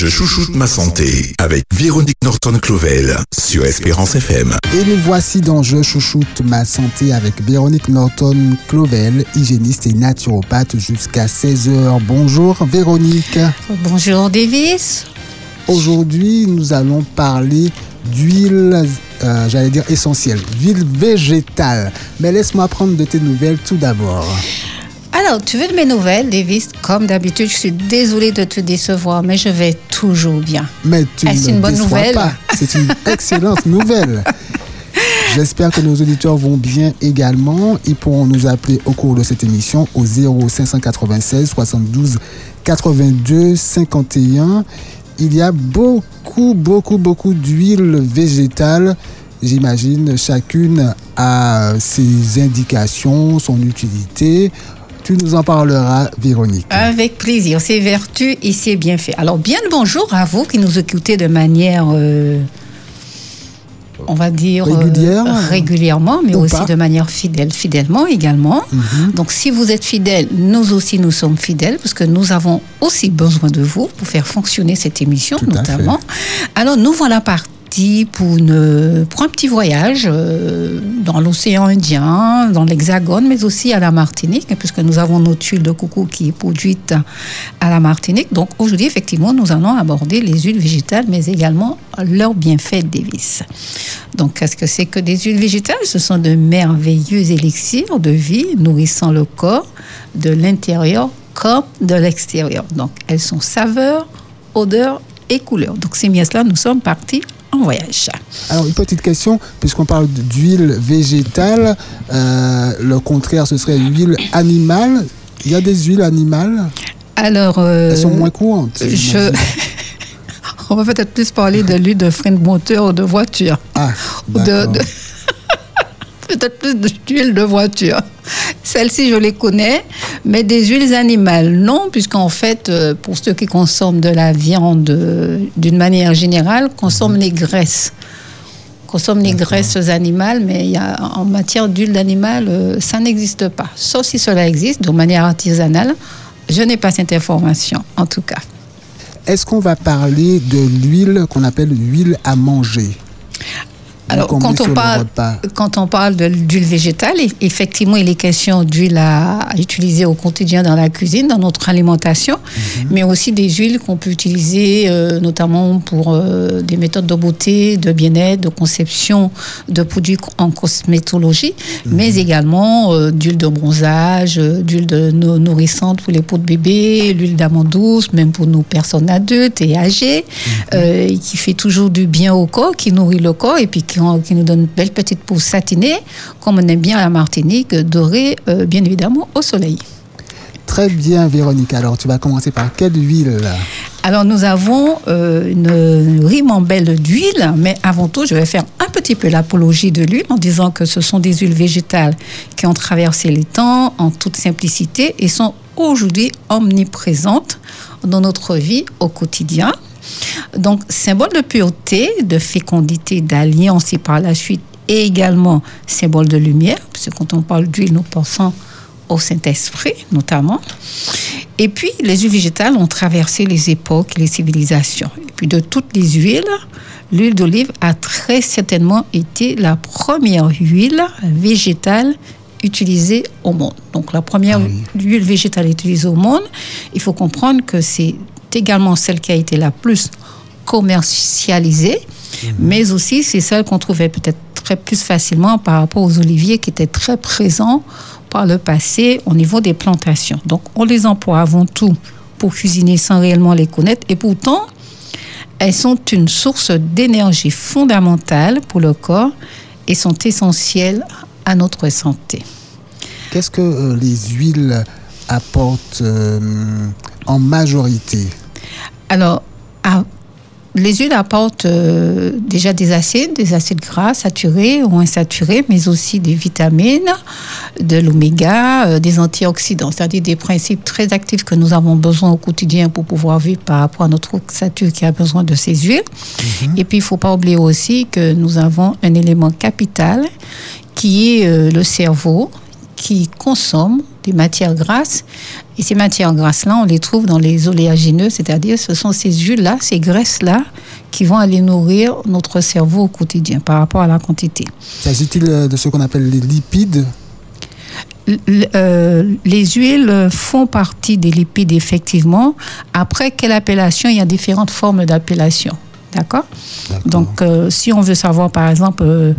Je chouchoute ma santé avec Véronique Norton-Clovel sur Espérance FM. Et nous voici dans Je chouchoute ma santé avec Véronique Norton-Clovel, hygiéniste et naturopathe jusqu'à 16h. Bonjour Véronique. Bonjour Davis. Aujourd'hui, nous allons parler d'huile, essentielle, d'huile végétale. Mais laisse-moi prendre de tes nouvelles tout d'abord. Alors, tu veux de mes nouvelles, Davis? Comme d'habitude, je suis désolée de te décevoir, mais je vais toujours bien. Mais tu ne me déçois pas. C'est une excellente nouvelle. J'espère que nos auditeurs vont bien également. Ils pourront nous appeler au cours de cette émission au 0596 72 82 51. Il y a beaucoup d'huiles végétales. J'imagine chacune a ses indications, son utilité. Tu nous en parleras, Véronique. Avec plaisir. Ses vertus et ses bienfaits. Alors, bien le bonjour à vous qui nous écoutez de manière, on va dire, régulièrement, mais aussi pas. De manière fidèlement également. Mm-hmm. Donc, si vous êtes fidèles, nous aussi, nous sommes fidèles, parce que nous avons aussi besoin de vous pour faire fonctionner cette émission, tout notamment. Alors, nous voilà partis pour un petit voyage dans l'océan Indien, dans l'Hexagone, mais aussi à la Martinique, puisque nous avons notre huile de coco qui est produite à la Martinique. Donc aujourd'hui, effectivement, nous allons aborder les huiles végétales, mais également leurs bienfaits, Davis. Donc, qu'est-ce que c'est que des huiles végétales? Ce sont de merveilleux élixirs de vie nourrissant le corps de l'intérieur comme de l'extérieur. Donc, elles sont saveurs, odeurs et couleurs. Donc, ces miasmes-là, nous sommes partis en voyage. Alors, une petite question, puisqu'on parle d'huile végétale, le contraire, ce serait l'huile animale. Il y a des huiles animales? Alors, elles sont moins courantes. On va peut-être plus parler de l'huile de frein de moteur ou de voiture. Ah, d'accord. Peut-être plus d'huile de voiture. Celles-ci, je les connais, mais des huiles animales, non, puisqu'en fait, pour ceux qui consomment de la viande, d'une manière générale, consomment les graisses. Graisses animales, mais en matière d'huile d'animal, ça n'existe pas. Sauf si cela existe, de manière artisanale, je n'ai pas cette information, en tout cas. Est-ce qu'on va parler de l'huile qu'on appelle huile à manger ? Alors, quand on parle d'huile végétale, effectivement, il est question d'huile à utiliser au quotidien dans la cuisine, dans notre alimentation, mais aussi des huiles qu'on peut utiliser notamment pour des méthodes de beauté, de bien-être, de conception de produits en cosmétologie, mais également d'huile de bronzage, d'huile de nourrissante pour les peaux de bébé, l'huile d'amande douce, même pour nos personnes adultes et âgées, qui fait toujours du bien au corps, qui nourrit le corps et puis qui nous donne une belle petite peau satinée, comme on aime bien à la Martinique, dorée, bien évidemment, au soleil. Très bien, Véronique. Alors, tu vas commencer par quelle huile? Alors, nous avons une ribambelle d'huile, mais avant tout, je vais faire un petit peu l'apologie de l'huile en disant que ce sont des huiles végétales qui ont traversé les temps en toute simplicité et sont aujourd'hui omniprésentes dans notre vie au quotidien. Donc, symbole de pureté, de fécondité, d'alliance et par la suite, et également symbole de lumière, parce que quand on parle d'huile, nous pensons au Saint-Esprit, notamment. Et puis, les huiles végétales ont traversé les époques, les civilisations. Et puis, de toutes les huiles, l'huile d'olive a très certainement été la première huile végétale utilisée au monde. Donc, la première huile végétale utilisée au monde, il faut comprendre que c'est également celle qui a été la plus commercialisée, mais aussi c'est celle qu'on trouvait peut-être très plus facilement par rapport aux oliviers qui étaient très présents par le passé au niveau des plantations. Donc, on les emploie avant tout pour cuisiner sans réellement les connaître et pourtant, elles sont une source d'énergie fondamentale pour le corps et sont essentielles à notre santé. Qu'est-ce que les huiles apportent en majorité? Alors, les huiles apportent déjà des acides gras saturés ou insaturés, mais aussi des vitamines, de l'oméga, des antioxydants, c'est-à-dire des principes très actifs que nous avons besoin au quotidien pour pouvoir vivre par rapport à notre ossature qui a besoin de ces huiles. Et puis, il ne faut pas oublier aussi que nous avons un élément capital qui est le cerveau, qui consomment des matières grasses. Et ces matières grasses-là, on les trouve dans les oléagineux, c'est-à-dire ce sont ces huiles-là, ces graisses-là, qui vont aller nourrir notre cerveau au quotidien par rapport à la quantité. S'agit-il de ce qu'on appelle les lipides ? Les huiles font partie des lipides, effectivement. Après, quelle appellation ? Il y a différentes formes d'appellation. D'accord. Donc, si on veut savoir, par exemple,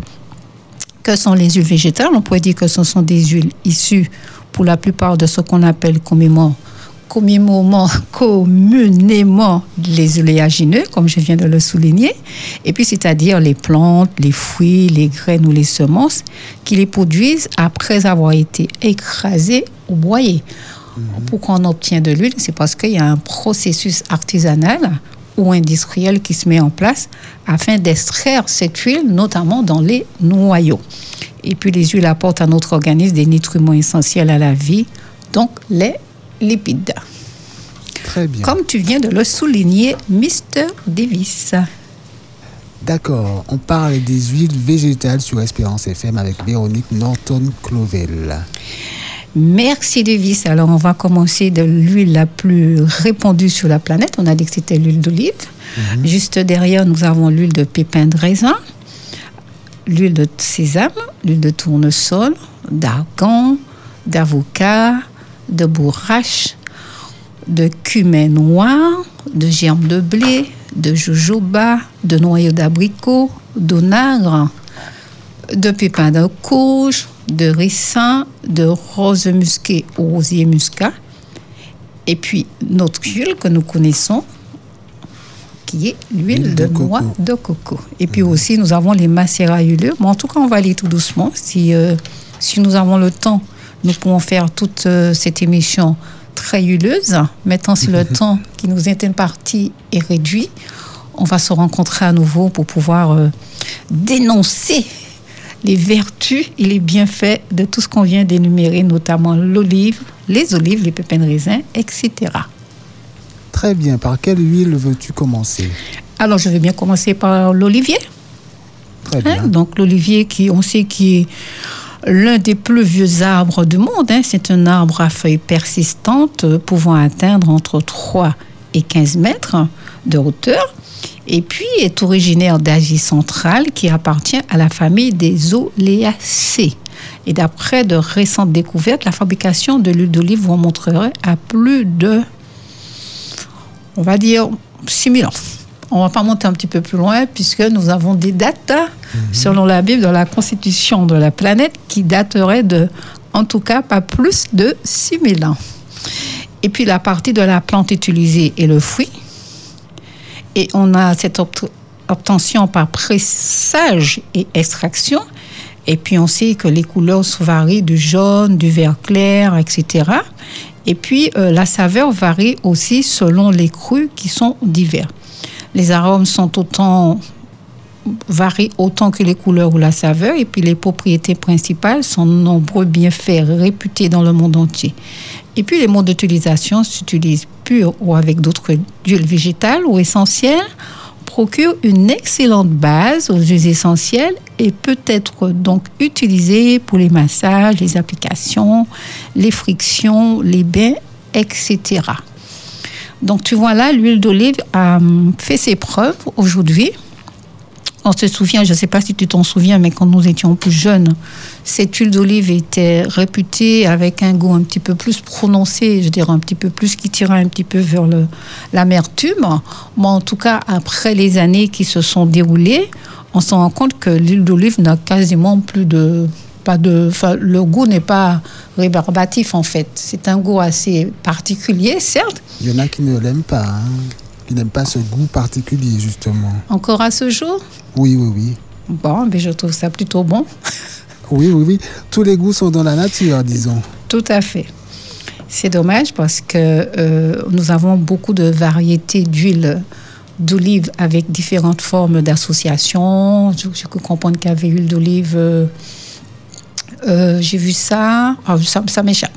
que sont les huiles végétales, on pourrait dire que ce sont des huiles issues, pour la plupart, de ce qu'on appelle communément les oléagineux, comme je viens de le souligner, et puis c'est-à-dire les plantes, les fruits, les graines ou les semences qui les produisent après avoir été écrasées ou broyées. Mm-hmm. Pourquoi on obtient de l'huile ? C'est parce qu'il y a un processus artisanal ou industriel qui se met en place afin d'extraire cette huile, notamment dans les noyaux. Et puis les huiles apportent à notre organisme des nutriments essentiels à la vie, donc les lipides. Très bien. Comme tu viens de le souligner, Mr. Davis. D'accord. On parle des huiles végétales sur Espérance FM avec Véronique Norton-Clovel. Merci Davis. Alors on va commencer de l'huile la plus répandue sur la planète. On a dit que c'était l'huile d'olive. Mm-hmm. Juste derrière, nous avons l'huile de pépins de raisin, l'huile de sésame, l'huile de tournesol, d'argan, d'avocat, de bourrache, de cumin noir, de germe de blé, de jojoba, de noyau d'abricot, d'onagre, de pépins de courge, de ricin, de rose musquée ou rosier muscat. Et puis notre huile que nous connaissons, qui est l'huile de noix de coco. Et puis aussi, nous avons les macérats huileux. Mais en tout cas, on va aller tout doucement. Si nous avons le temps, nous pouvons faire toute cette émission très huileuse. Maintenant, si le temps qui nous est imparti est réduit, on va se rencontrer à nouveau pour pouvoir dénoncer les vertus et les bienfaits de tout ce qu'on vient d'énumérer, notamment les olives, les pépins de raisin, etc. Très bien. Par quelle huile veux-tu commencer ? Alors, je vais bien commencer par l'olivier. Très bien. Donc, l'olivier, on sait qui est l'un des plus vieux arbres du monde. C'est un arbre à feuilles persistantes pouvant atteindre entre 3 et 15 mètres de hauteur. Et puis, est originaire d'Asie centrale qui appartient à la famille des Oléacées. Et d'après de récentes découvertes, la fabrication de l'huile d'olive vous en montrerait à plus de, on va dire, 6000 ans. On ne va pas monter un petit peu plus loin puisque nous avons des dates, selon la Bible, dans la constitution de la planète qui daterait de, en tout cas, pas plus de 6000 ans. Et puis la partie de la plante utilisée est le fruit. Et on a cette obtention par pressage et extraction. Et puis on sait que les couleurs varient du jaune, du vert clair, etc. Et puis la saveur varie aussi selon les crus qui sont divers. Les arômes varient autant que les couleurs ou la saveur. Et puis les propriétés principales sont nombreux bienfaits réputés dans le monde entier. Et puis les modes d'utilisation s'utilisent pur ou avec d'autres huiles végétales ou essentielles, procurent une excellente base aux huiles essentielles et peut être donc utilisée pour les massages, les applications, les frictions, les bains, etc. Donc, tu vois là, l'huile d'olive a fait ses preuves aujourd'hui. On se souvient, je ne sais pas si tu t'en souviens, mais quand nous étions plus jeunes, cette huile d'olive était réputée avec un goût un petit peu plus prononcé, je dirais un petit peu plus, qui tirait un petit peu vers l'amertume. Mais en tout cas, après les années qui se sont déroulées, on se rend compte que l'huile d'olive n'a quasiment plus de... le goût n'est pas rébarbatif en fait. C'est un goût assez particulier, certes. Il y en a qui ne l'aiment pas, qui n'aiment pas ce goût particulier justement. Encore à ce jour ? Oui. Bon, mais je trouve ça plutôt bon. Oui. Tous les goûts sont dans la nature, disons. Tout à fait. C'est dommage parce que nous avons beaucoup de variétés d'huiles d'olive avec différentes formes d'associations. Je peux comprendre qu'il y avait huile d'olive j'ai vu ça. Ah, ça m'échappe.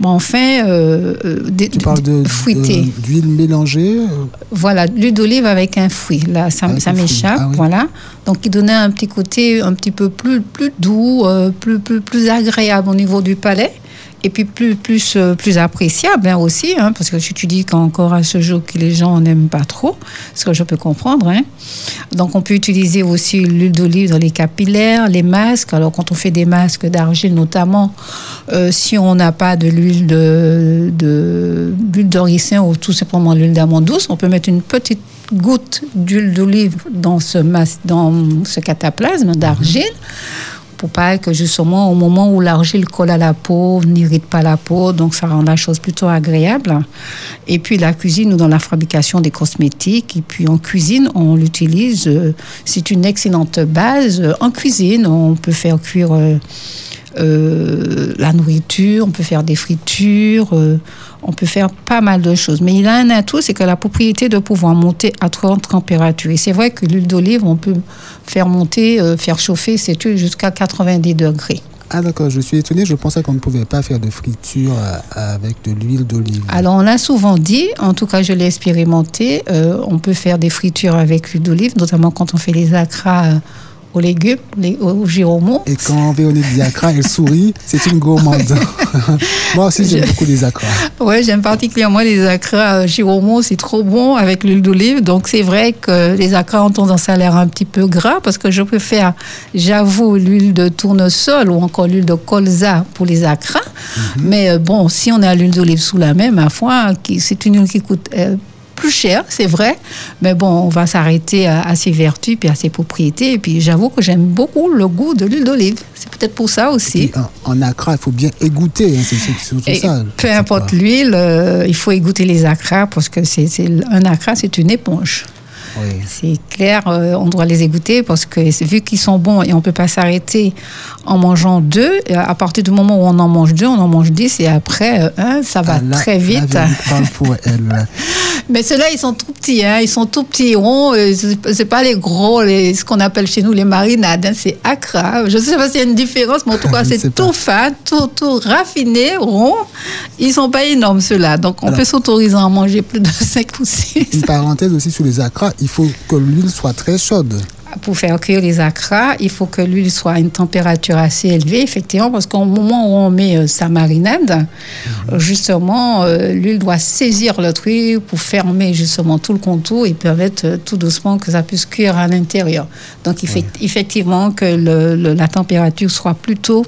Bon, enfin, tu parles de fruité. D'huile mélangée. Voilà, l'huile d'olive avec un fruit. Là, ça m'échappe. Ah, oui. Voilà. Donc, il donnait un petit côté un petit peu plus doux, plus agréable au niveau du palais. Et puis plus appréciable hein, aussi, hein, parce que si tu dis qu'encore à ce jour que les gens n'aiment pas trop, ce que je peux comprendre. Hein. Donc on peut utiliser aussi l'huile d'olive dans les capillaires, les masques. Alors quand on fait des masques d'argile notamment, si on n'a pas de l'huile d'huile d'oricin ou tout simplement l'huile d'amande douce, on peut mettre une petite goutte d'huile d'olive dans ce cataplasme d'argile. Pour pas que justement au moment où l'argile colle à la peau, n'irrite pas la peau, donc ça rend la chose plutôt agréable. Et puis la cuisine ou dans la fabrication des cosmétiques, et puis en cuisine on l'utilise, c'est une excellente base. En cuisine on peut faire cuire la nourriture, on peut faire des fritures, on peut faire pas mal de choses. Mais il a un atout, c'est que la propriété de pouvoir monter à 30 températures. Et c'est vrai que l'huile d'olive, on peut faire monter, faire chauffer cette huile jusqu'à 90 degrés. Ah d'accord, je suis étonnée, je pensais qu'on ne pouvait pas faire de friture avec de l'huile d'olive. Alors on l'a souvent dit, en tout cas je l'ai expérimenté, on peut faire des fritures avec l'huile d'olive, notamment quand on fait les acras aux légumes, aux géromons. Et quand Véronique dit acra, elle sourit, c'est une gourmande. Moi aussi, j'aime beaucoup les acras. Oui, j'aime particulièrement les acras géromons, c'est trop bon avec l'huile d'olive. Donc, c'est vrai que les acras ont tendance à l'air un petit peu gras parce que je préfère, j'avoue, l'huile de tournesol ou encore l'huile de colza pour les acras. Mm-hmm. Mais bon, si on a l'huile d'olive sous la main, ma foi, c'est une huile qui coûte plus cher, c'est vrai, mais bon, on va s'arrêter à ses vertus puis à ses propriétés. Et puis, j'avoue que j'aime beaucoup le goût de l'huile d'olive. C'est peut-être pour ça aussi. En acra, il faut bien égoutter. Hein, c'est ça. Peu importe pas l'huile, il faut égoutter les acras parce que un acra, c'est une éponge. Oui. C'est clair, on doit les égoutter parce que vu qu'ils sont bons et on ne peut pas s'arrêter en mangeant deux, à partir du moment où on en mange deux, on en mange 10 et après, ça va très vite. Pour elle. Mais ceux-là, ils sont tout petits, hein, ils sont tout petits, ronds, c'est pas les gros, ce qu'on appelle chez nous les marinades, hein, c'est acra. Je ne sais pas s'il y a une différence, mais en tout cas, c'est tout fin, tout raffiné, rond. Ils ne sont pas énormes ceux-là, donc on peut s'autoriser à en manger plus de 5 ou 6. Une parenthèse aussi sur les acras. Il faut que l'huile soit très chaude. Pour faire cuire les acras, il faut que l'huile soit à une température assez élevée, effectivement, parce qu'au moment où on met sa marinade, justement, l'huile doit saisir le truc pour fermer justement tout le contour et permettre tout doucement que ça puisse cuire à l'intérieur. Donc, effectivement, que la température soit plutôt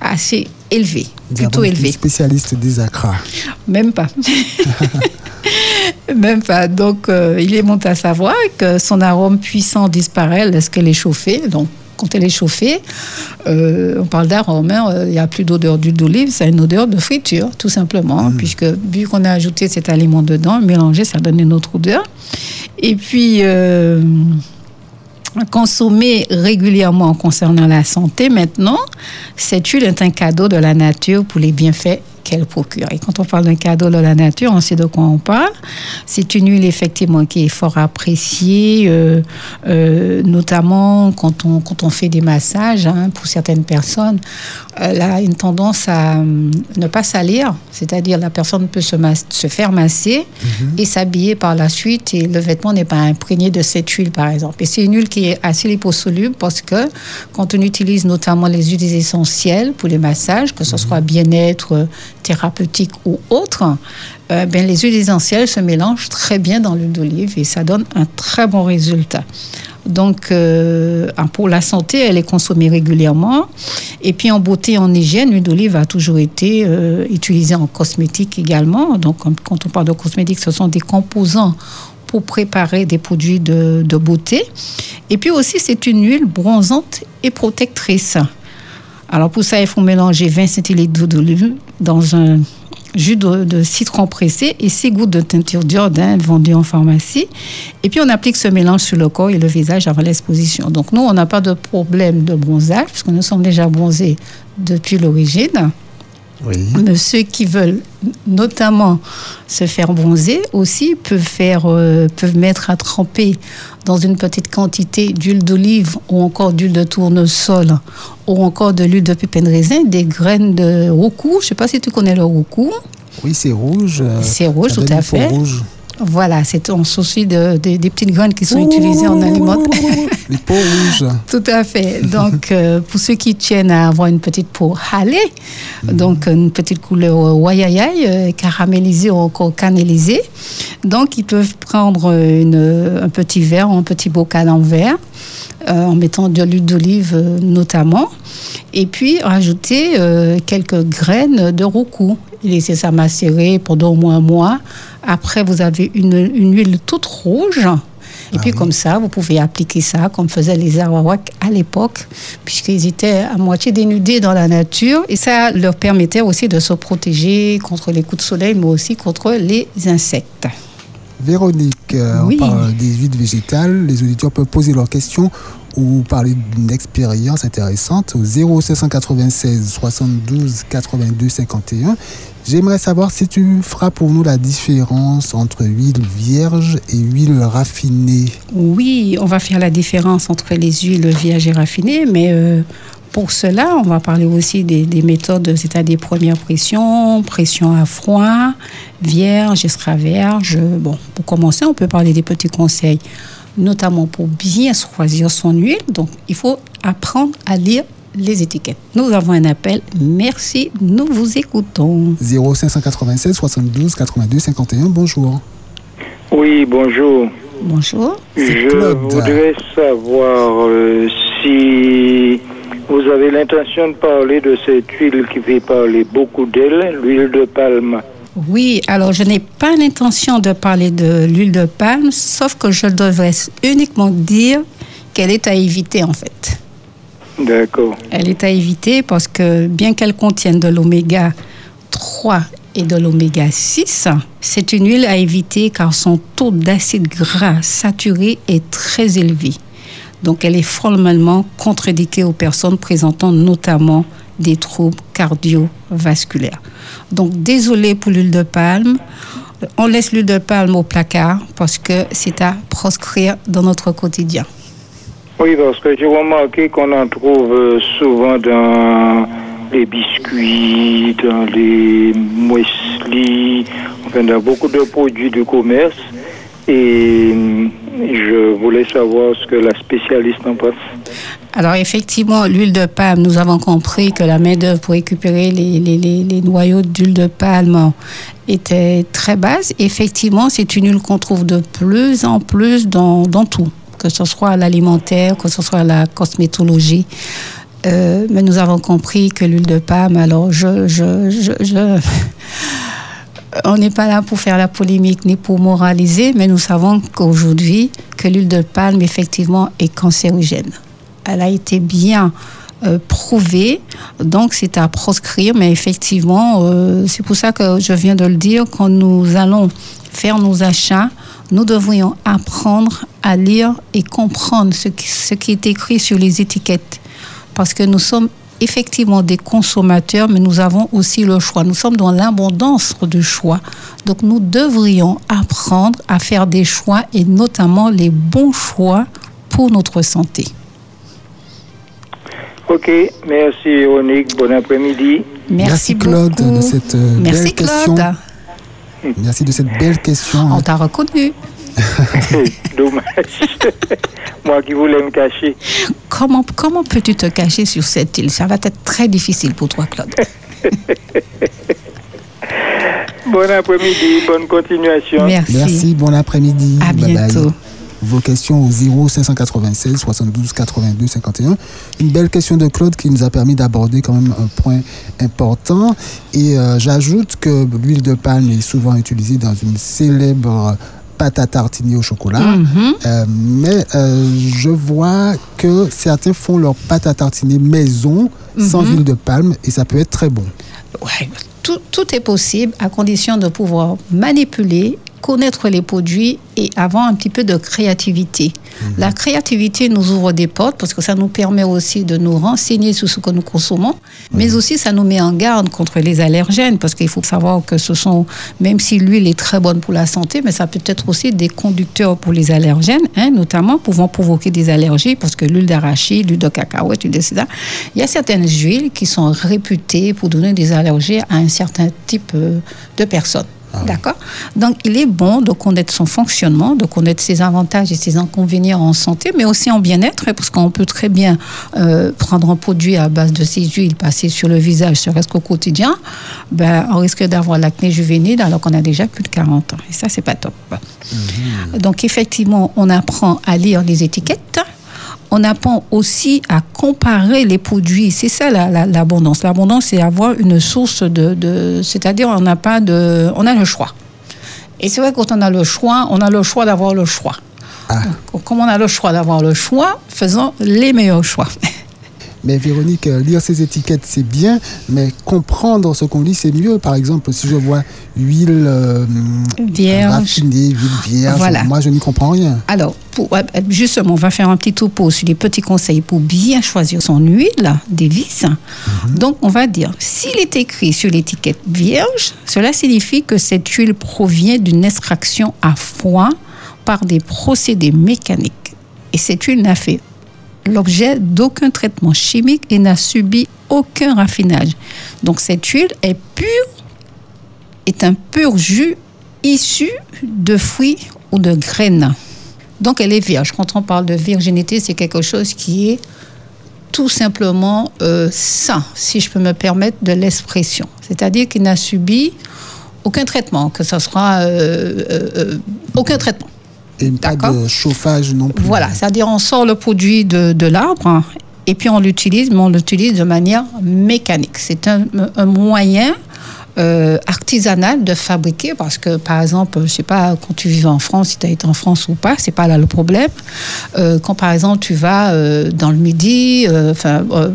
assez élevée. Plutôt élevée. Spécialiste des acras. Même pas. Même pas. Donc, il est bon à savoir que son arôme puissant disparaît lorsqu'elle est chauffée. Donc, quand elle est chauffée, on parle d'arôme, il n'y a plus d'odeur d'huile d'olive, ça a une odeur de friture, tout simplement, puisque vu qu'on a ajouté cet aliment dedans, mélangé, ça donne une autre odeur. Et puis, consommer régulièrement concernant la santé maintenant, cette huile est un cadeau de la nature pour les bienfaits qu'elle procure. Et quand on parle d'un cadeau de la nature, on sait de quoi on parle. C'est une huile, effectivement, qui est fort appréciée, notamment quand on fait des massages, hein, pour certaines personnes. Elle a une tendance à ne pas salir, c'est-à-dire la personne peut se faire masser et s'habiller par la suite, et le vêtement n'est pas imprégné de cette huile, par exemple. Et c'est une huile qui est assez liposoluble parce que quand on utilise notamment les huiles essentielles pour les massages, que ce soit bien-être, thérapeutique ou autre, les huiles essentielles se mélangent très bien dans l'huile d'olive et ça donne un très bon résultat. Donc, pour la santé, elle est consommée régulièrement. Et puis, en beauté et en hygiène, l'huile d'olive a toujours été utilisée en cosmétique également. Donc, quand on parle de cosmétique, ce sont des composants pour préparer des produits de beauté. Et puis aussi, c'est une huile bronzante et protectrice. Alors, pour ça, il faut mélanger 20 centilitres d'eau d'olive dans un jus de citron pressé et 6 gouttes de teinture d'iodine vendue en pharmacie. Et puis, on applique ce mélange sur le corps et le visage avant l'exposition. Donc, nous, on n'a pas de problème de bronzage, puisque nous sommes déjà bronzés depuis l'origine. Oui. Mais ceux qui veulent notamment se faire bronzer aussi peuvent mettre à tremper dans une petite quantité d'huile d'olive ou encore d'huile de tournesol ou encore de l'huile de pépins de raisin, des graines de roucou. Je ne sais pas si tu connais le roucou. Oui, c'est rouge. C'est rouge, tout à fait. Rouge. Voilà, on soucie des petites graines qui sont utilisées en alimentation. Les peaux rouges. Tout à fait. Donc, pour ceux qui tiennent à avoir une petite peau hâlée, donc une petite couleur wayayaye, caramélisée ou encore cannellisée, donc ils peuvent prendre un petit verre ou un petit bocal en verre, en mettant de l'huile d'olive notamment, et puis rajouter quelques graines de roucou. Laissez ça macérer pendant au moins un mois. Après, vous avez une huile toute rouge. Et puis, comme ça, vous pouvez appliquer ça, comme faisaient les Arawak à l'époque, puisqu'ils étaient à moitié dénudés dans la nature. Et ça leur permettait aussi de se protéger contre les coups de soleil, mais aussi contre les insectes. Véronique, oui. On parle des huiles végétales. Les auditeurs peuvent poser leurs questions ou parler d'une expérience intéressante au 0796 72 82 51. J'aimerais savoir si tu feras pour nous la différence entre huile vierge et huile raffinée. Oui, on va faire la différence entre les huiles vierges et raffinées, mais pour cela, on va parler aussi des méthodes, c'est-à-dire première pression, pression à froid, vierge, extra-vierge. Bon, pour commencer, on peut parler des petits conseils, notamment pour bien choisir son huile. Donc, il faut apprendre à lire les étiquettes. Nous avons un appel. Merci, nous vous écoutons. 0596 72 82 51, bonjour. Oui, bonjour. Bonjour. Je voudrais savoir si vous avez l'intention de parler de cette huile qui fait parler beaucoup d'elle, l'huile de palme. Oui, alors je n'ai pas l'intention de parler de l'huile de palme, sauf que je devrais uniquement dire qu'elle est à éviter en fait. D'accord. Elle est à éviter parce que bien qu'elle contienne de l'oméga 3 et de l'oméga 6, c'est une huile à éviter car son taux d'acide gras saturé est très élevé. Donc elle est formellement contre-indiquée aux personnes présentant notamment des troubles cardiovasculaires. Donc, désolé pour l'huile de palme. On laisse l'huile de palme au placard parce que c'est à proscrire dans notre quotidien. Oui, parce que j'ai remarqué qu'on en trouve souvent dans les biscuits, dans les muesli, enfin dans beaucoup de produits du commerce. Et je voulais savoir ce que la spécialiste en pense. Alors effectivement, l'huile de palme, nous avons compris que la main-d'œuvre pour récupérer les noyaux d'huile de palme était très basse. Effectivement, c'est une huile qu'on trouve de plus en plus dans tout, que ce soit à l'alimentaire, que ce soit à la cosmétologie. Mais nous avons compris que l'huile de palme, alors on n'est pas là pour faire la polémique ni pour moraliser, mais nous savons qu'aujourd'hui, que l'huile de palme, effectivement, est cancérogène. Elle a été bien prouvée, donc c'est à proscrire, mais effectivement, c'est pour ça que je viens de le dire, quand nous allons faire nos achats, nous devrions apprendre à lire et comprendre ce qui est écrit sur les étiquettes, parce que nous sommes effectivement des consommateurs, mais nous avons aussi le choix. Nous sommes dans l'abondance de choix. Donc, nous devrions apprendre à faire des choix et notamment les bons choix pour notre santé. Ok, merci Véronique, bon après-midi. Merci Claude beaucoup. Merci de cette belle question. On t'a reconnu. Dommage. Moi qui voulais me cacher. Comment peux-tu te cacher sur cette île? Ça va être très difficile pour toi, Claude. Bon après-midi, bonne continuation. Merci, bon après-midi. À bientôt. Bye. Vos questions au 0596 72 82 51. Une belle question de Claude qui nous a permis d'aborder quand même un point important. Et j'ajoute que l'huile de palme est souvent utilisée dans une célèbre pâte à tartiner au chocolat. Mais je vois que certains font leur pâte à tartiner maison sans huile de palme et ça peut être très bon. Ouais, tout est possible à condition de pouvoir manipuler connaître les produits et avoir un petit peu de créativité. Mmh. La créativité nous ouvre des portes parce que ça nous permet aussi de nous renseigner sur ce que nous consommons, mais aussi ça nous met en garde contre les allergènes parce qu'il faut savoir que ce sont, même si l'huile est très bonne pour la santé, mais ça peut être aussi des conducteurs pour les allergènes, hein, notamment pouvant provoquer des allergies parce que l'huile d'arachide, l'huile de cacahuète, l'huile de sésame, il y a certaines huiles qui sont réputées pour donner des allergies à un certain type de personnes. Ah. D'accord? Donc, il est bon de connaître son fonctionnement, de connaître ses avantages et ses inconvénients en santé, mais aussi en bien-être, parce qu'on peut très bien prendre un produit à base de ces huiles, passer sur le visage, serait-ce qu'au quotidien, ben, on risque d'avoir l'acné juvénile alors qu'on a déjà plus de 40 ans. Et ça, c'est pas top. Mmh. Donc, effectivement, on apprend à lire les étiquettes. On apprend aussi à comparer les produits. C'est ça l'abondance. L'abondance, c'est avoir une source de c'est-à-dire, on a le choix. Et c'est vrai que quand on a le choix d'avoir le choix. Ah. Donc, comme on a le choix d'avoir le choix, faisons les meilleurs choix. Mais Véronique, lire ces étiquettes, c'est bien, mais comprendre ce qu'on lit, c'est mieux. Par exemple, si je vois huile vierge, raffinée, huile vierge, voilà. Moi, je n'y comprends rien. Alors, justement, on va faire un petit topo sur les petits conseils pour bien choisir son huile, Davis. Mm-hmm. Donc, on va dire, s'il est écrit sur l'étiquette vierge, cela signifie que cette huile provient d'une extraction à froid par des procédés mécaniques. Et cette huile n'a fait l'objet d'aucun traitement chimique et n'a subi aucun raffinage. Donc cette huile est pure, est un pur jus issu de fruits ou de graines. Donc elle est vierge. Quand on parle de virginité, c'est quelque chose qui est tout simplement sain, si je peux me permettre de l'expression. C'est-à-dire qu'il n'a subi aucun traitement, que ce soit aucun traitement. Et pas de chauffage non plus. Voilà, c'est-à-dire on sort le produit de l'arbre hein, et puis on l'utilise, mais on l'utilise de manière mécanique. C'est un moyen artisanal de fabriquer parce que, par exemple, je ne sais pas, quand tu vivais en France, si tu as été en France ou pas, ce n'est pas là le problème. Quand, par exemple, tu vas dans le Midi,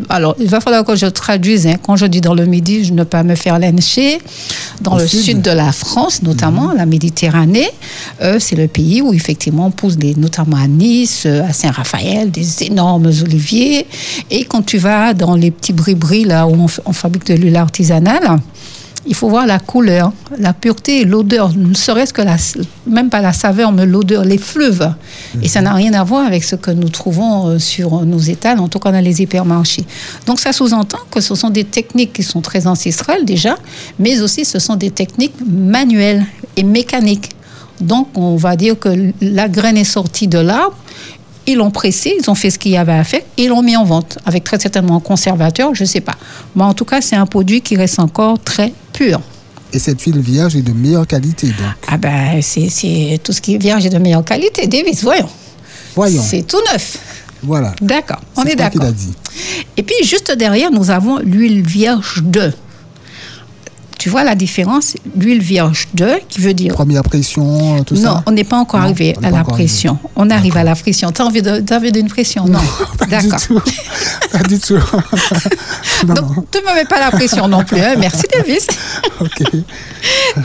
alors, il va falloir que je traduise. Hein, quand je dis dans le Midi, je ne veux pas me faire lyncher. Dans le sud de la France, notamment, la Méditerranée, c'est le pays où, effectivement, on pousse, notamment à Nice, à Saint-Raphaël, des énormes oliviers. Et quand tu vas dans les petits bribris, là, où on fabrique de l'huile artisanale, il faut voir la couleur, la pureté et l'odeur, ne serait-ce que même pas la saveur, mais l'odeur, l'effluve. Et ça n'a rien à voir avec ce que nous trouvons sur nos étals, en tout cas dans les hypermarchés. Donc ça sous-entend que ce sont des techniques qui sont très ancestrales déjà, mais aussi ce sont des techniques manuelles et mécaniques. Donc on va dire que la graine est sortie de l'arbre, ils l'ont pressé, ils ont fait ce qu'il y avait à faire, et ils l'ont mis en vente, avec très certainement un conservateur, je ne sais pas. Mais en tout cas, c'est un produit qui reste encore très pur. Et cette huile vierge est de meilleure qualité, donc? Ah ben, c'est tout ce qui est vierge est de meilleure qualité, Davis, voyons. C'est tout neuf. Voilà. D'accord, on est d'accord. C'est ce qu'il a dit. Et puis, juste derrière, nous avons l'huile vierge 2. Tu vois la différence, l'huile vierge 2, qui veut dire... Première pression, tout ça? Non, on n'est pas encore arrivé à la pression. On arrive à la pression. T'as envie d'une pression? Non. D'accord. Pas du tout. Non. Donc, ne me mets pas la pression non plus. Hein. Merci, Davis. OK.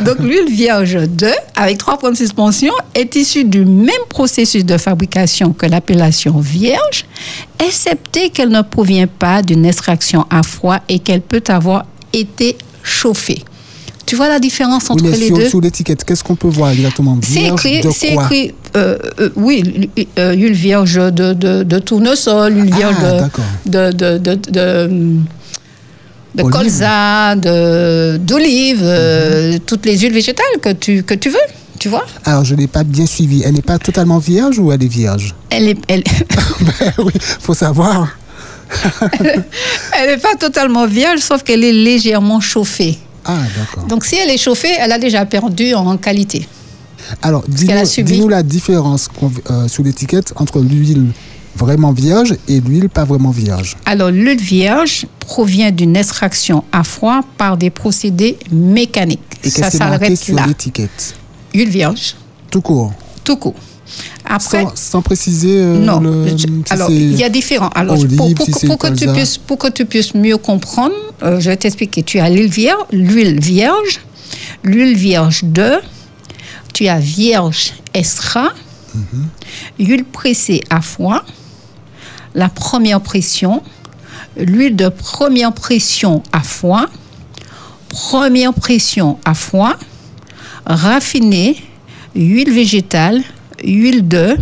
Donc, l'huile vierge 2, avec 3 points de suspension, est issue du même processus de fabrication que l'appellation vierge, excepté qu'elle ne provient pas d'une extraction à froid et qu'elle peut avoir été chauffé. Tu vois la différence entre les deux? Sous l'étiquette, qu'est-ce qu'on peut voir exactement? Vierge c'est écrit l'huile vierge de tournesol, l'huile vierge de colza, d'olive, toutes les huiles végétales que tu veux. Tu vois? Alors, je ne l'ai pas bien suivi. Elle n'est pas totalement vierge ou elle est vierge? Elle... Ben oui, faut savoir. Elle n'est pas totalement vierge, sauf qu'elle est légèrement chauffée. Ah, d'accord. Donc, si elle est chauffée, elle a déjà perdu en qualité. Alors, dis-nous la différence sur l'étiquette entre l'huile vraiment vierge et l'huile pas vraiment vierge. Alors, l'huile vierge provient d'une extraction à froid par des procédés mécaniques. Et ça s'arrête sur l'étiquette. Huile vierge. Tout court. Tout court. Après, sans préciser non. Alors, il y a différents. Alors, pour que tu puisses mieux comprendre, je vais t'expliquer. Tu as l'huile vierge 2, tu as vierge extra, huile pressée à froid, la première pression, l'huile de première pression à froid, raffinée, huile végétale, huile de,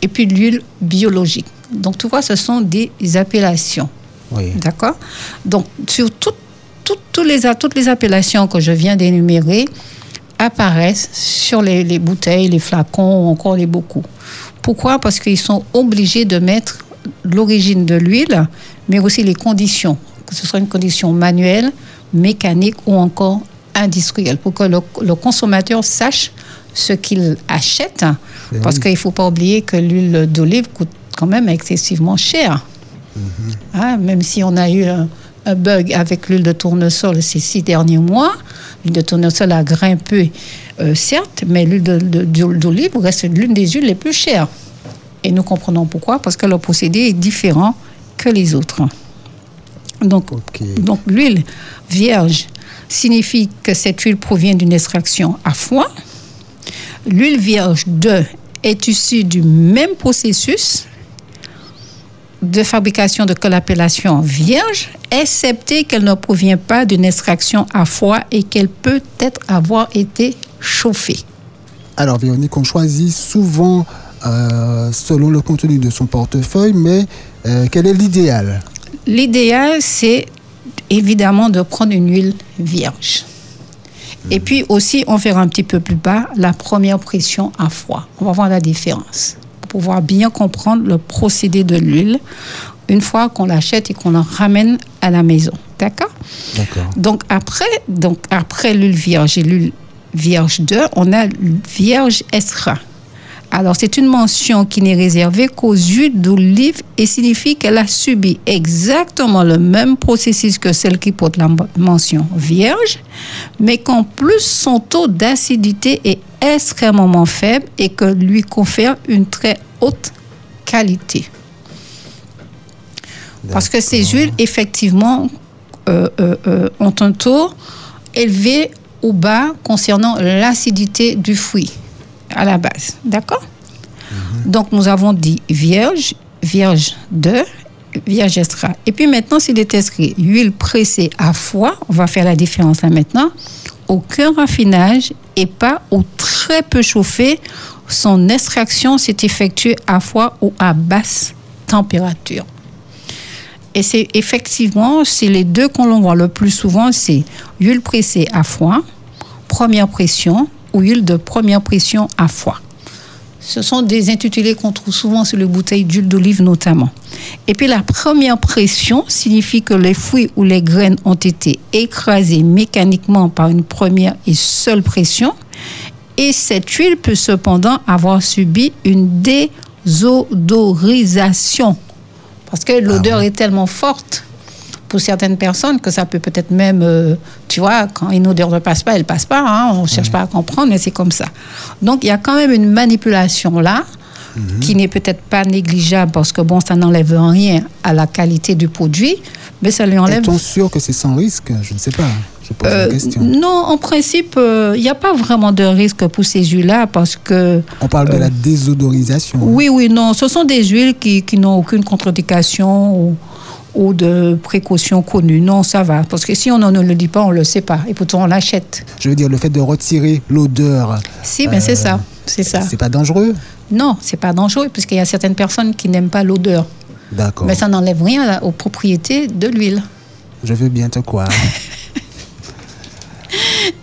et puis l'huile biologique. Donc, tu vois, ce sont des appellations. Oui. D'accord ? Donc, sur toutes les appellations que je viens d'énumérer, apparaissent sur les bouteilles, les flacons, ou encore les bocaux. Pourquoi ? Parce qu'ils sont obligés de mettre l'origine de l'huile, mais aussi les conditions, que ce soit une condition manuelle, mécanique ou encore industrielle, pour que le consommateur sache ce qu'il achète, parce qu'il ne faut pas oublier que l'huile d'olive coûte quand même excessivement cher. Hein, même si on a eu un bug avec l'huile de tournesol ces 6 derniers mois, l'huile de tournesol a grimpé, certes, mais l'huile d'olive reste l'une des huiles les plus chères. Et nous comprenons pourquoi, parce que le procédé est différent que les autres. Donc, donc l'huile vierge signifie que cette huile provient d'une extraction à froid. L'huile vierge 2 est issue du même processus de fabrication que l'appellation vierge, excepté qu'elle ne provient pas d'une extraction à froid et qu'elle peut être avoir été chauffée. Alors Véronique, on choisit souvent selon le contenu de son portefeuille, mais quel est l'idéal ? L'idéal, c'est évidemment de prendre une huile vierge. Et puis aussi, on verra un petit peu plus bas la première pression à froid. On va voir la différence pour pouvoir bien comprendre le procédé de l'huile une fois qu'on l'achète et qu'on la ramène à la maison. D'accord ? D'accord. Donc après l'huile vierge et l'huile vierge 2, on a l'huile vierge extra. Alors, c'est une mention qui n'est réservée qu'aux huiles d'olive et signifie qu'elle a subi exactement le même processus que celle qui porte la mention vierge, mais qu'en plus, son taux d'acidité est extrêmement faible et que lui confère une très haute qualité. D'accord. Parce que ces huiles, effectivement, ont un taux élevé ou bas concernant l'acidité du fruit. À la base, d'accord ? Donc, nous avons dit vierge, vierge 2, vierge extra. Et puis maintenant, s'il est inscrit huile pressée à froid, on va faire la différence là maintenant, aucun raffinage et pas ou très peu chauffé, son extraction s'est effectuée à froid ou à basse température. Et c'est effectivement, c'est les deux qu'on voit le plus souvent, c'est huile pressée à froid, première pression, ou huile de première pression à froid. Ce sont des intitulés qu'on trouve souvent sur les bouteilles d'huile d'olive notamment. Et puis la première pression signifie que les fruits ou les graines ont été écrasés mécaniquement par une première et seule pression. Et cette huile peut cependant avoir subi une désodorisation. Parce que l'odeur est tellement forte pour certaines personnes, que ça peut-être même, tu vois, quand une odeur ne passe pas, elle ne passe pas, hein, on ne cherche pas à comprendre, mais c'est comme ça. Donc, il y a quand même une manipulation là, qui n'est peut-être pas négligeable, parce que bon, ça n'enlève rien à la qualité du produit, mais ça lui enlève... Est-on sûr que c'est sans risque ? Je ne sais pas, je pose la question. Non, en principe, il n'y a pas vraiment de risque pour ces huiles-là, parce que... On parle de la désodorisation. Oui, oui, non, ce sont des huiles qui n'ont aucune contre-indication ou de précautions connues. Non, ça va. Parce que si on ne le dit pas, on ne le sait pas. Et pourtant, on l'achète. Je veux dire, le fait de retirer l'odeur... Si, bien c'est ça. C'est ça. C'est pas dangereux ? Non, c'est pas dangereux, puisqu'il y a certaines personnes qui n'aiment pas l'odeur. D'accord. Mais ça n'enlève rien là, aux propriétés de l'huile. Je veux bien te croire.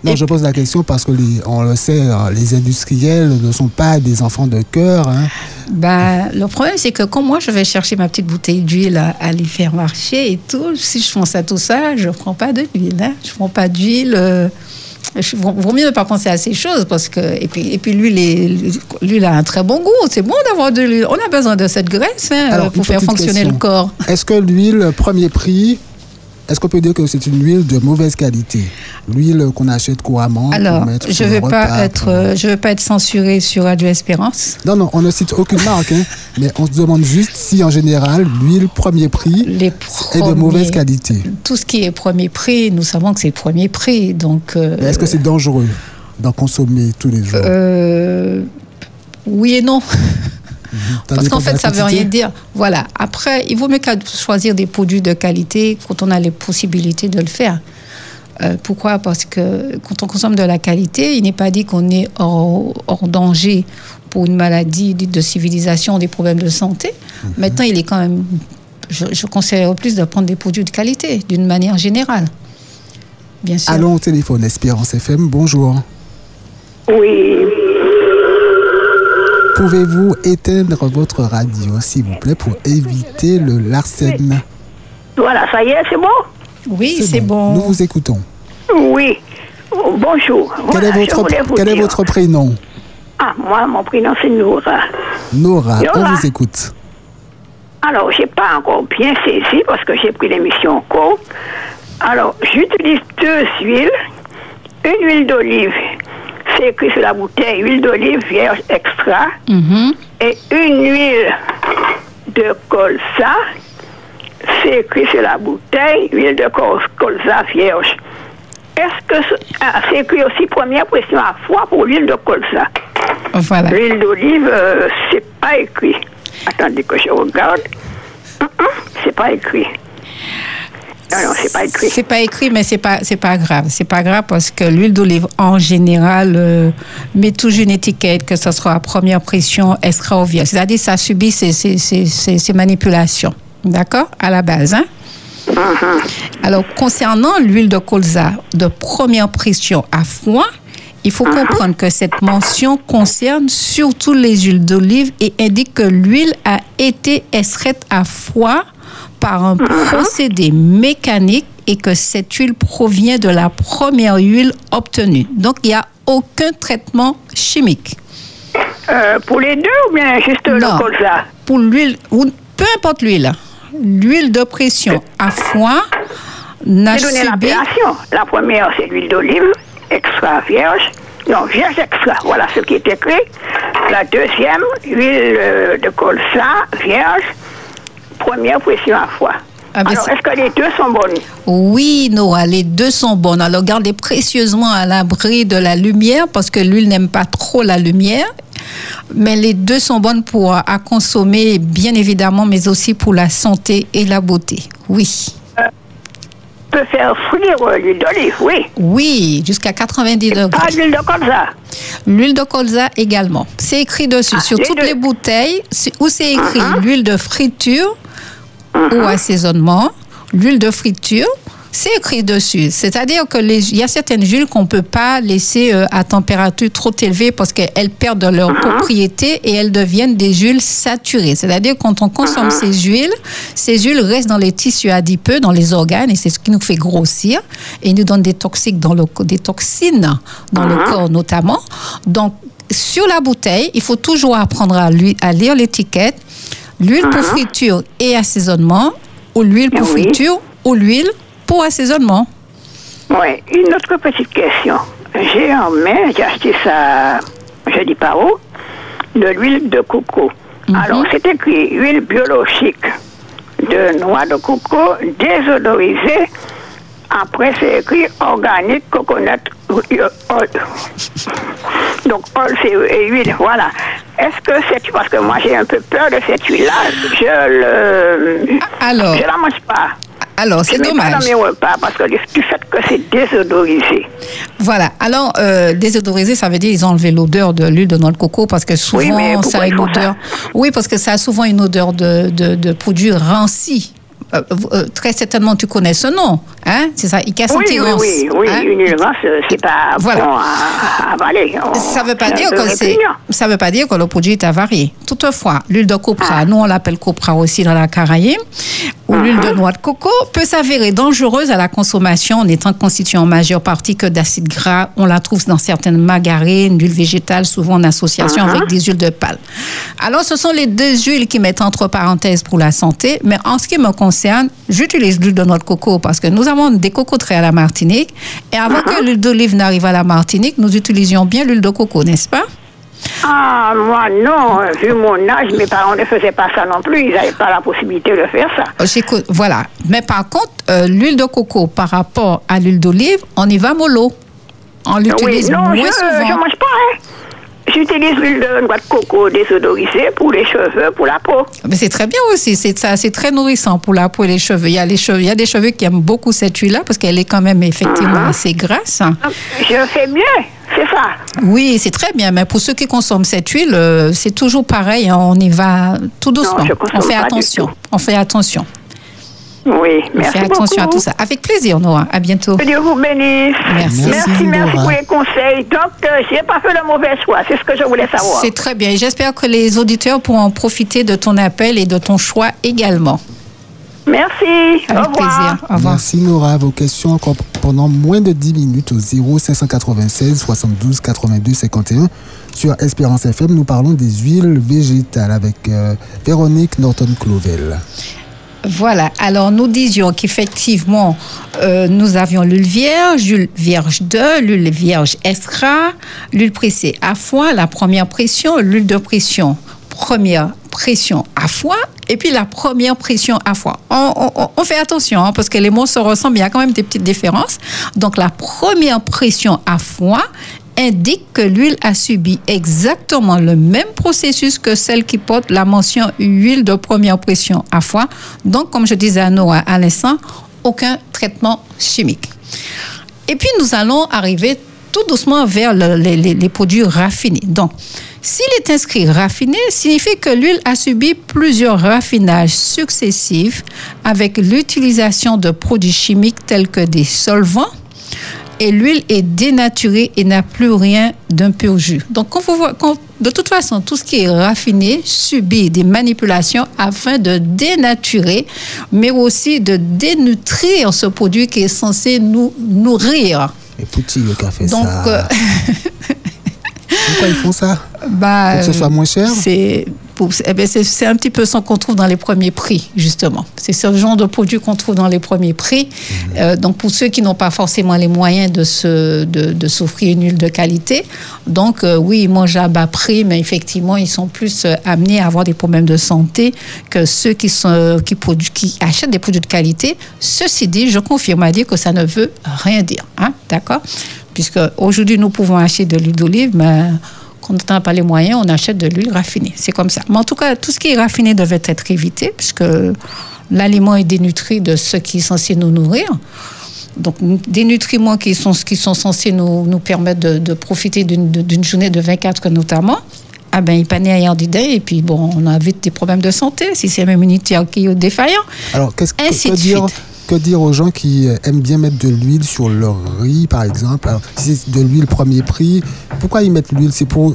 Non, je pose la question parce que on le sait, les industriels ne sont pas des enfants de cœur. Hein. Ben, le problème, c'est que quand moi, je vais chercher ma petite bouteille d'huile à l'hypermarché et tout, si je pense à tout ça, je ne prends pas d'huile. Hein. Je ne prends pas d'huile. Vaut mieux ne pas penser à ces choses. Parce que, et puis l'huile a un très bon goût. C'est bon d'avoir de l'huile. On a besoin de cette graisse hein, alors, pour faire fonctionner question. Le corps. Est-ce que l'huile, premier prix... Est-ce qu'on peut dire que c'est une huile de mauvaise qualité ? L'huile qu'on achète couramment. Alors, je ne veux pas être censurée sur Radio Espérance. Non, on ne cite aucune marque. Hein, mais on se demande juste si, en général, l'huile premier prix est de mauvaise qualité. Tout ce qui est premier prix, nous savons que c'est premier prix. Donc, est-ce que c'est dangereux ? d'en consommer tous les jours? Oui et non. Parce qu'en fait, ça ne veut rien dire. Voilà. Après, il vaut mieux choisir des produits de qualité quand on a les possibilités de le faire. Pourquoi ? Parce que quand on consomme de la qualité, il n'est pas dit qu'on est hors danger pour une maladie de civilisation, des problèmes de santé. Mm-hmm. Maintenant, il est quand même... Je conseille au plus de prendre des produits de qualité, d'une manière générale. Bien sûr. Allons au téléphone. Espérance FM, bonjour. Oui. Pouvez-vous éteindre votre radio, s'il vous plaît, pour éviter le larsen? Voilà, ça y est, c'est bon? Oui, c'est bon. Nous vous écoutons. Oui. Bonjour. Quel est votre prénom? Ah, moi, mon prénom, c'est Nora. Nora, on vous écoute. Alors, je n'ai pas encore bien saisi parce que j'ai pris l'émission en cours. Alors, j'utilise 2 huiles. Une huile d'olive, c'est écrit sur la bouteille, huile d'olive vierge extra. Mm-hmm. Et une huile de colza, c'est écrit sur la bouteille, huile de colza vierge. Est-ce que c'est écrit aussi première pression à froid pour l'huile de colza? Voilà. L'huile d'olive, c'est pas écrit. Attendez que je regarde. C'est pas écrit. Non, c'est pas écrit. C'est pas écrit, mais c'est pas grave. C'est pas grave parce que l'huile d'olive, en général, met toujours une étiquette, que ce soit à première pression, extra ou vierge. C'est-à-dire que ça subit ces manipulations. D'accord? À la base, hein? Uh-huh. Alors, concernant l'huile de colza de première pression à froid, il faut comprendre que cette mention concerne surtout les huiles d'olive et indique que l'huile a été extraite à froid par un procédé mécanique et que cette huile provient de la première huile obtenue. Donc, il n'y a aucun traitement chimique. Pour les deux ou bien juste le colza? Pour l'huile, ou peu importe l'huile. L'huile de pression à froid n'a subi... l'appellation. La première, c'est l'huile d'olive extra vierge. Non, vierge extra. Voilà ce qui est écrit. La deuxième, huile de colza vierge, première pression à froid. Ah ben alors, est-ce que les deux sont bonnes? Oui, Nora, les deux sont bonnes. Alors, gardez précieusement à l'abri de la lumière parce que l'huile n'aime pas trop la lumière. Mais les deux sont bonnes pour à consommer, bien évidemment, mais aussi pour la santé et la beauté. Oui. Peut faire frire l'huile d'olive, oui. Oui, jusqu'à 90 degrés. Pas l'huile de colza. L'huile de colza également. C'est écrit dessus, sur les toutes les bouteilles, où c'est écrit l'huile de friture ou assaisonnement, l'huile de friture, c'est écrit dessus. C'est-à-dire qu'il y a certaines huiles qu'on ne peut pas laisser à température trop élevée parce qu'elles perdent leurs propriétés et elles deviennent des huiles saturées. C'est-à-dire quand on consomme ces huiles restent dans les tissus adipeux, dans les organes, et c'est ce qui nous fait grossir et nous donne des toxiques des toxines dans le corps notamment. Donc, sur la bouteille, il faut toujours apprendre à lire l'étiquette. L'huile pour friture et assaisonnement, ou l'huile pour friture, ou l'huile pour assaisonnement. Oui, une autre petite question. J'ai en main, j'ai acheté ça, je dis pas où, de l'huile de coco. Mm-hmm. Alors, c'est écrit huile biologique de noix de coco désodorisée. Après, c'est écrit organique, coconut, oil. Donc, oil, c'est huile, voilà. Est-ce que c'est... Parce que moi, j'ai un peu peur de cette huile-là. Je la mange pas. Alors, c'est dommage. Je ne mets pas dans mes repas parce que du fait que c'est désodorisé. Voilà. Alors, désodorisé, ça veut dire qu'ils ont enlevé l'odeur de l'huile de noix de coco parce que souvent, ça a une odeur... Oui, parce que ça a souvent une odeur de produits rancis. Très certainement, tu connais ce nom, hein? C'est ça, Icacentérance. Oui, hein? Une urance, c'est pas bon à avaler. Ça veut pas dire que le produit est avarié. Toutefois, l'huile de copra, nous on l'appelle copra aussi dans la Caraïbe, ou l'huile de noix de coco, peut s'avérer dangereuse à la consommation en étant constituée en majeure partie que d'acides gras. On la trouve dans certaines margarines, d'huile végétale, souvent en association avec des huiles de palme. Alors, ce sont les deux huiles qui mettent entre parenthèses pour la santé, mais en ce qui me concerne, j'utilise l'huile de noix de coco parce que nous avons des cocoteraies à la Martinique et avant que l'huile d'olive n'arrive à la Martinique, nous utilisions bien l'huile de coco, n'est-ce pas? Ah, moi non, vu mon âge, mes parents ne faisaient pas ça non plus, ils n'avaient pas la possibilité de faire ça. Voilà, mais par contre, l'huile de coco par rapport à l'huile d'olive, on y va mollo. On l'utilise moins souvent. Je ne mange pas, hein. J'utilise l'huile de noix de coco désodorisée pour les cheveux, pour la peau. Mais c'est très bien aussi. C'est très nourrissant pour la peau et les cheveux. Il y a des cheveux qui aiment beaucoup cette huile-là parce qu'elle est quand même effectivement assez grasse. Je fais mieux. C'est ça. Oui, c'est très bien. Mais pour ceux qui consomment cette huile, c'est toujours pareil. On y va tout doucement. Non, on fait attention. On fait attention. Oui, merci. Faites attention à tout ça. Avec plaisir, Nora. À bientôt. Que Dieu vous bénisse. Merci pour les conseils. Donc, j'ai pas fait le mauvais choix. C'est ce que je voulais savoir. C'est très bien. J'espère que les auditeurs pourront profiter de ton appel et de ton choix également. Merci. Avec au plaisir. Au revoir. Merci, Nora. Vos questions encore pendant moins de 10 minutes au 0596 72 82 51. Sur Espérance FM, nous parlons des huiles végétales avec Véronique Norton-Clovel. Voilà, alors nous disions qu'effectivement, nous avions l'huile vierge 2, l'huile vierge extra, l'huile pressée à foin, la première pression, l'huile de pression, première pression à foin, et puis la première pression à foin. On fait attention, hein, parce que les mots se ressemblent, mais il y a quand même des petites différences. Donc la première pression à foin indique que l'huile a subi exactement le même processus que celle qui porte la mention huile de première pression à foin. Donc, comme je disais à Noah à l'instant, aucun traitement chimique. Et puis, nous allons arriver tout doucement vers les produits raffinés. Donc, s'il est inscrit raffiné, signifie que l'huile a subi plusieurs raffinages successifs avec l'utilisation de produits chimiques tels que des solvants, et l'huile est dénaturée et n'a plus rien d'un pur jus. Donc, de toute façon, tout ce qui est raffiné subit des manipulations afin de dénaturer, mais aussi de dénutrir ce produit qui est censé nous nourrir. Et Pouty, le café, donc, ça... Pourquoi ils font ça? Pour que ce soit moins cher? C'est un petit peu ça qu'on trouve dans les premiers prix, justement. C'est ce genre de produit qu'on trouve dans les premiers prix. Donc, pour ceux qui n'ont pas forcément les moyens de s'offrir une huile de qualité, donc, oui, ils mangent à bas prix, mais effectivement, ils sont plus amenés à avoir des problèmes de santé que ceux qui achètent des produits de qualité. Ceci dit, je confirme à dire que ça ne veut rien dire. Hein? D'accord? Puisque aujourd'hui, nous pouvons acheter de l'huile d'olive, mais... Quand on n'a pas les moyens, on achète de l'huile raffinée. C'est comme ça. Mais en tout cas, tout ce qui est raffiné devait être évité, puisque l'aliment est dénutri de ce qui est censé nous nourrir. Donc, des nutriments qui sont censés nous permettre de profiter d'une journée de 24 notamment, ah ben, il panait ailleurs d'idées, et puis bon, on a vite des problèmes de santé, système immunitaire qui est défaillant. Alors, que dire aux gens qui aiment bien mettre de l'huile sur leur riz, par exemple? Alors, si c'est de l'huile premier prix, pourquoi ils mettent l'huile? C'est pour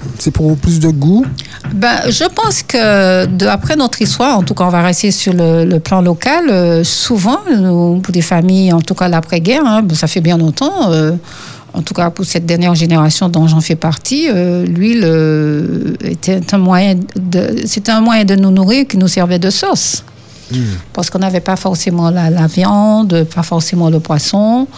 plus de goût? Je pense que, après notre histoire, en tout cas, on va rester sur le plan local. Souvent, pour des familles, en tout cas l'après-guerre, hein, ça fait bien longtemps... En tout cas, pour cette dernière génération dont j'en fais partie, l'huile c'était un moyen de nous nourrir qui nous servait de sauce. Parce qu'on n'avait pas forcément la viande, pas forcément le poisson.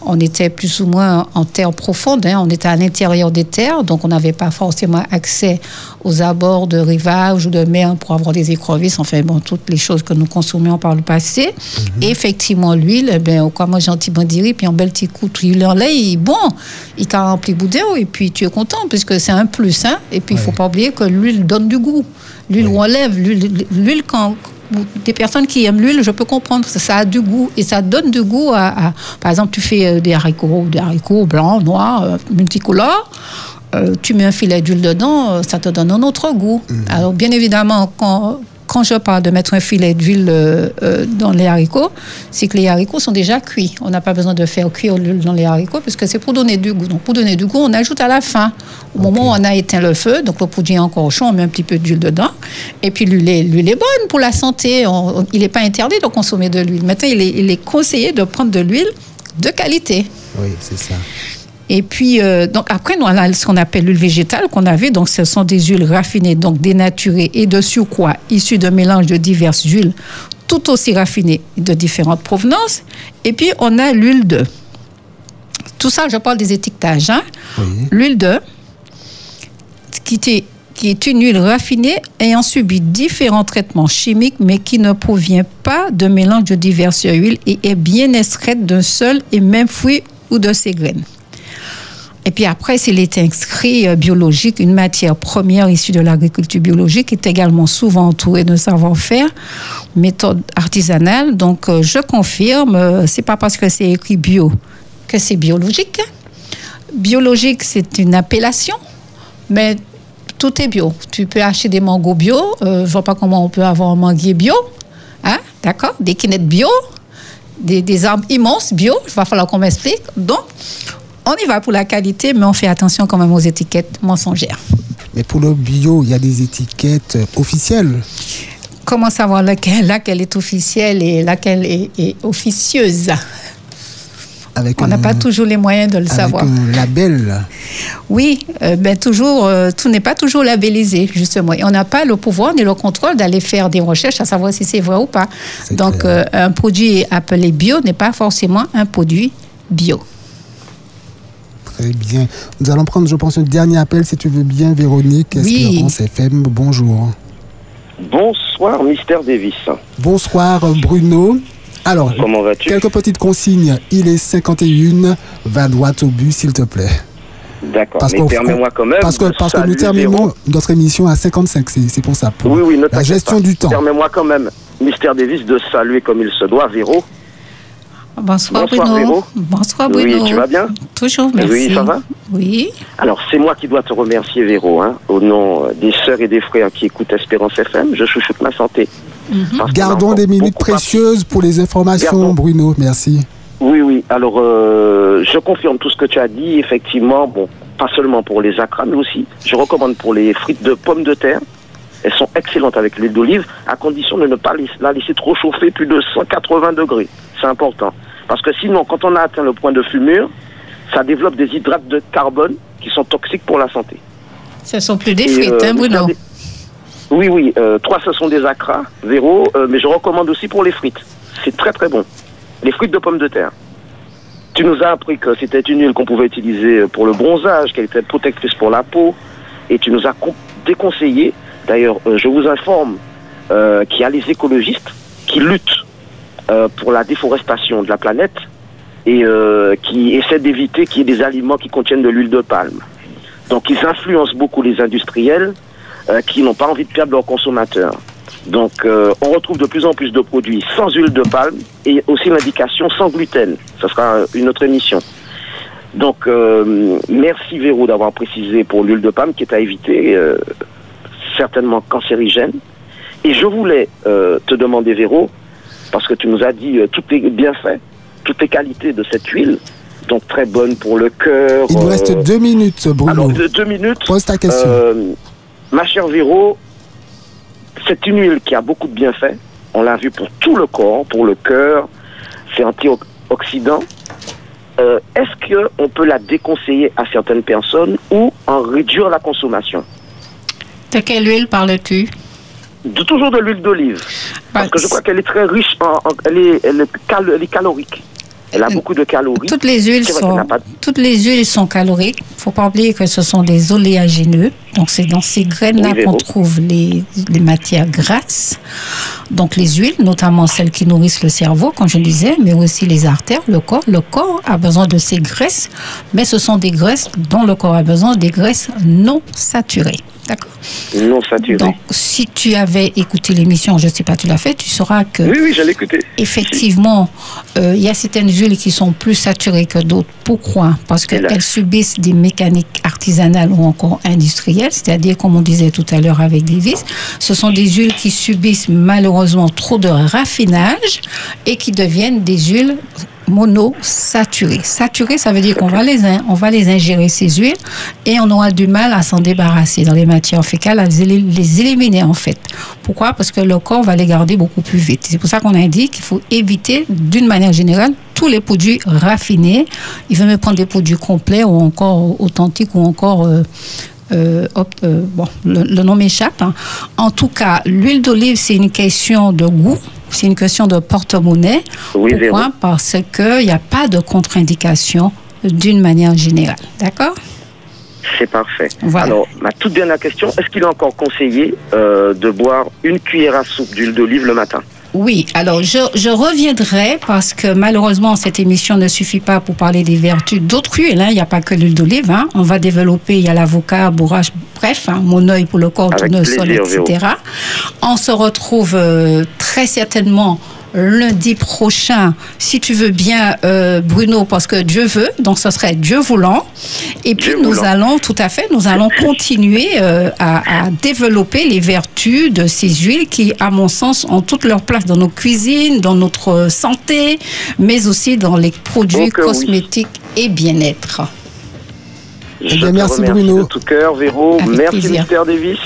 On était plus ou moins en terre profonde, hein. On était à l'intérieur des terres, donc on n'avait pas forcément accès aux abords de rivages ou de mer pour avoir des écrevisses, enfin bon, toutes les choses que nous consommions par le passé. Et effectivement, l'huile, on commence gentiment dire, puis on met le petit coup de en lait, bon, il t'a rempli boudin, et puis tu es content, puisque c'est un plus, hein. Et puis il ne faut pas oublier que l'huile donne du goût. L'huile enlève, l'huile quand... Des personnes qui aiment l'huile, je peux comprendre, ça a du goût et ça donne du goût à par exemple, tu fais des haricots blancs, noirs, multicolores, tu mets un filet d'huile dedans, ça te donne un autre goût. Alors bien évidemment, quand je parle de mettre un filet d'huile dans les haricots, c'est que les haricots sont déjà cuits. On n'a pas besoin de faire cuire l'huile dans les haricots parce que c'est pour donner du goût. Donc, pour donner du goût, on ajoute à la fin. Au moment où on a éteint le feu, donc le produit est encore chaud, on met un petit peu d'huile dedans. Et puis, l'huile est bonne pour la santé. Il n'est pas interdit de consommer de l'huile. Maintenant, il est conseillé de prendre de l'huile de qualité. Oui, c'est ça. Et puis, donc après, nous, on a ce qu'on appelle l'huile végétale qu'on avait. Donc, ce sont des huiles raffinées, donc dénaturées et de surcroît, issues d'un mélange de diverses huiles, tout aussi raffinées de différentes provenances. Et puis, on a l'huile d'œuf. Tout ça, je parle des étiquetages. Hein? Oui. L'huile d'œuf, qui est une huile raffinée ayant subi différents traitements chimiques, mais qui ne provient pas d'un mélange de diverses huiles et est bien extraite d'un seul et même fruit ou de ses graines. Et puis après, c'est les inscrits biologiques, une matière première issue de l'agriculture biologique, qui est également souvent entourée d'un savoir-faire, méthode artisanale. Donc, je confirme, c'est pas parce que c'est écrit bio que c'est biologique. Biologique, c'est une appellation, mais tout est bio. Tu peux acheter des mangos bio. Je vois pas comment on peut avoir un manguier bio, hein, d'accord? Des kinettes bio, des arbres immenses bio. Il va falloir qu'on m'explique. Donc, on y va pour la qualité, mais on fait attention quand même aux étiquettes mensongères. Mais pour le bio, il y a des étiquettes officielles. Comment savoir laquelle est officielle et laquelle est officieuse? On n'a pas toujours les moyens de le savoir. Avec un label. Oui, tout n'est pas toujours labellisé, justement. Et on n'a pas le pouvoir ni le contrôle d'aller faire des recherches à savoir si c'est vrai ou pas. Donc, un produit appelé bio n'est pas forcément un produit bio. Très bien. Nous allons prendre, je pense, un dernier appel, si tu veux bien, Véronique. Oui. Espérance FM, bonjour. Bonsoir, Mister Davis. Bonsoir, Bruno. Alors, comment vas-tu? Quelques petites consignes. Il est 51, va droit au but, s'il te plaît. D'accord, parce mais permets-moi quand même... Parce que nous terminons notre émission à 55, c'est pour ça. Pour oui, la gestion du temps. Permets-moi quand même, Mister Davis, de saluer comme il se doit, Véro. Bonsoir Bruno. Véro. Bonsoir Bruno. Oui, tu vas bien? Toujours, merci. Oui, ça va? Oui. Alors, c'est moi qui dois te remercier, Véro, hein, au nom des sœurs et des frères qui écoutent Espérance FM. Je chouchoute ma santé. Mm-hmm. Gardons des minutes précieuses pour les informations, Bruno. Merci. Oui. Alors, je confirme tout ce que tu as dit. Effectivement, bon, pas seulement pour les acras, mais aussi, je recommande pour les frites de pommes de terre. Elles sont excellentes avec l'huile d'olive, à condition de ne pas la laisser trop chauffer plus de 180 degrés. C'est important. Parce que sinon, quand on a atteint le point de fumure, ça développe des hydrates de carbone qui sont toxiques pour la santé. Ce ne sont plus des frites, hein, Bruno? Oui. Trois, ce sont des acras, Véro, mais je recommande aussi pour les frites. C'est très, très bon. Les frites de pommes de terre. Tu nous as appris que c'était une huile qu'on pouvait utiliser pour le bronzage, qu'elle était protectrice pour la peau, et tu nous as déconseillé. D'ailleurs, je vous informe qu'il y a les écologistes qui luttent pour la déforestation de la planète et qui essaient d'éviter qu'il y ait des aliments qui contiennent de l'huile de palme. Donc, ils influencent beaucoup les industriels qui n'ont pas envie de perdre leurs consommateurs. Donc, on retrouve de plus en plus de produits sans huile de palme et aussi l'indication sans gluten. Ça sera une autre émission. Donc, merci Véro d'avoir précisé pour l'huile de palme qui est à éviter... certainement cancérigène. Et je voulais te demander, Véro, parce que tu nous as dit tous tes bienfaits, toutes les qualités de cette huile, donc très bonne pour le cœur. Il nous reste 2 minutes, Bruno. Alors, 2 minutes. Pose ta question. Ma chère Véro, c'est une huile qui a beaucoup de bienfaits. On l'a vu pour tout le corps, pour le cœur. C'est antioxydant. Est-ce qu'on peut la déconseiller à certaines personnes ou en réduire la consommation? De quelle huile parles-tu? Toujours de l'huile d'olive. Parce que je crois qu'elle est très riche, elle est calorique. Elle a beaucoup de calories. Toutes les huiles sont caloriques. Il ne faut pas oublier que ce sont des oléagineux. Donc, c'est dans ces graines-là qu'on trouve les matières grasses. Donc, les huiles, notamment celles qui nourrissent le cerveau, comme je disais, mais aussi les artères, le corps. Le corps a besoin de ces graisses, mais ce sont des graisses dont le corps a besoin, des graisses non saturées. D'accord. Non saturé. Donc, si tu avais écouté l'émission, je ne sais pas, tu l'as fait, tu sauras que... Oui, j'allais écouter. Effectivement, il y a certaines huiles qui sont plus saturées que d'autres. Pourquoi? Parce qu'elles subissent des mécaniques artisanales ou encore industrielles, c'est-à-dire, comme on disait tout à l'heure avec Davis, ce sont des huiles qui subissent malheureusement trop de raffinage et qui deviennent des huiles... monosaturé. Saturé, ça veut dire qu'on va les ingérer, ces huiles, et on aura du mal à s'en débarrasser dans les matières fécales, à les éliminer en fait. Pourquoi? Parce que le corps va les garder beaucoup plus vite. C'est pour ça qu'on indique qu'il faut éviter, d'une manière générale, tous les produits raffinés. Il veut mieux prendre des produits complets ou encore authentiques ou encore... le nom m'échappe. Hein. En tout cas, l'huile d'olive, c'est une question de goût. C'est une question de porte-monnaie. Oui, pourquoi? Parce qu'il n'y a pas de contre-indication d'une manière générale. D'accord? C'est parfait. Voilà. Alors, ma toute dernière question, est-ce qu'il est encore conseillé de boire une cuillère à soupe d'huile d'olive le matin? Oui, alors je reviendrai parce que malheureusement cette émission ne suffit pas pour parler des vertus d'autres huiles. Il n'y a pas que l'huile d'olive. On va développer, il y a l'avocat, bourrache, bref, mon œil pour le corps, tournesol, sol, etc. Véro. On se retrouve très certainement lundi prochain, si tu veux bien, Bruno, parce que Dieu veut, donc ce serait Dieu voulant. Et puis nous allons continuer à développer les vertus de ces huiles qui, à mon sens, ont toute leur place dans nos cuisines, dans notre santé, mais aussi dans les produits cosmétiques et bien-être. Merci Bruno. De tout cœur, Véro. Avec merci, Mr. Davis.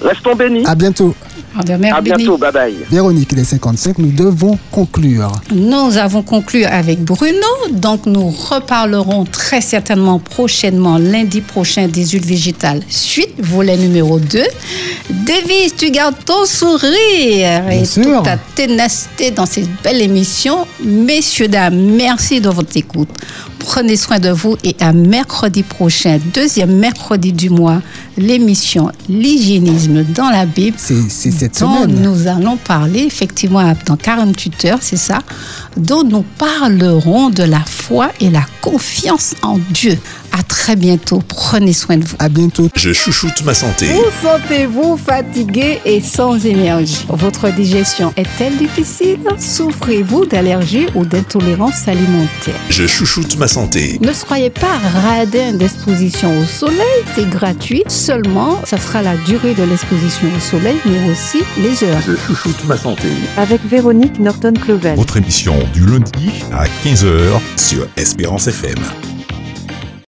Restons bénis. À bientôt. À bientôt, bye bye. Véronique, il est 55, nous devons conclure. Nous avons conclu avec Bruno, donc nous reparlerons très certainement prochainement, lundi prochain, des huiles végétales. Suite, volet numéro 2. Davis, tu gardes ton sourire bien et sûr. Toute ta ténacité dans cette belle émission. Messieurs, dames, merci de votre écoute. Prenez soin de vous et à mercredi prochain, deuxième mercredi du mois, l'émission L'hygiénisme dans la Bible. C'est cette semaine. Nous allons parler, effectivement, dans 48 heures, c'est ça, dont nous parlerons de la foi et la confiance en Dieu. À très bientôt. Prenez soin de vous. À bientôt. Je chouchoute ma santé. Vous sentez-vous fatigué et sans énergie? Votre digestion est-elle difficile? Souffrez-vous d'allergies ou d'intolérances alimentaires? Je chouchoute ma santé. Ne soyez pas radin d'exposition au soleil. C'est gratuit. Seulement, ça sera la durée de l'exposition au soleil, mais aussi les heures. Je chouchoute ma santé. Avec Véronique Norton-Clovel. Votre émission du lundi à 15h sur Espérance FM.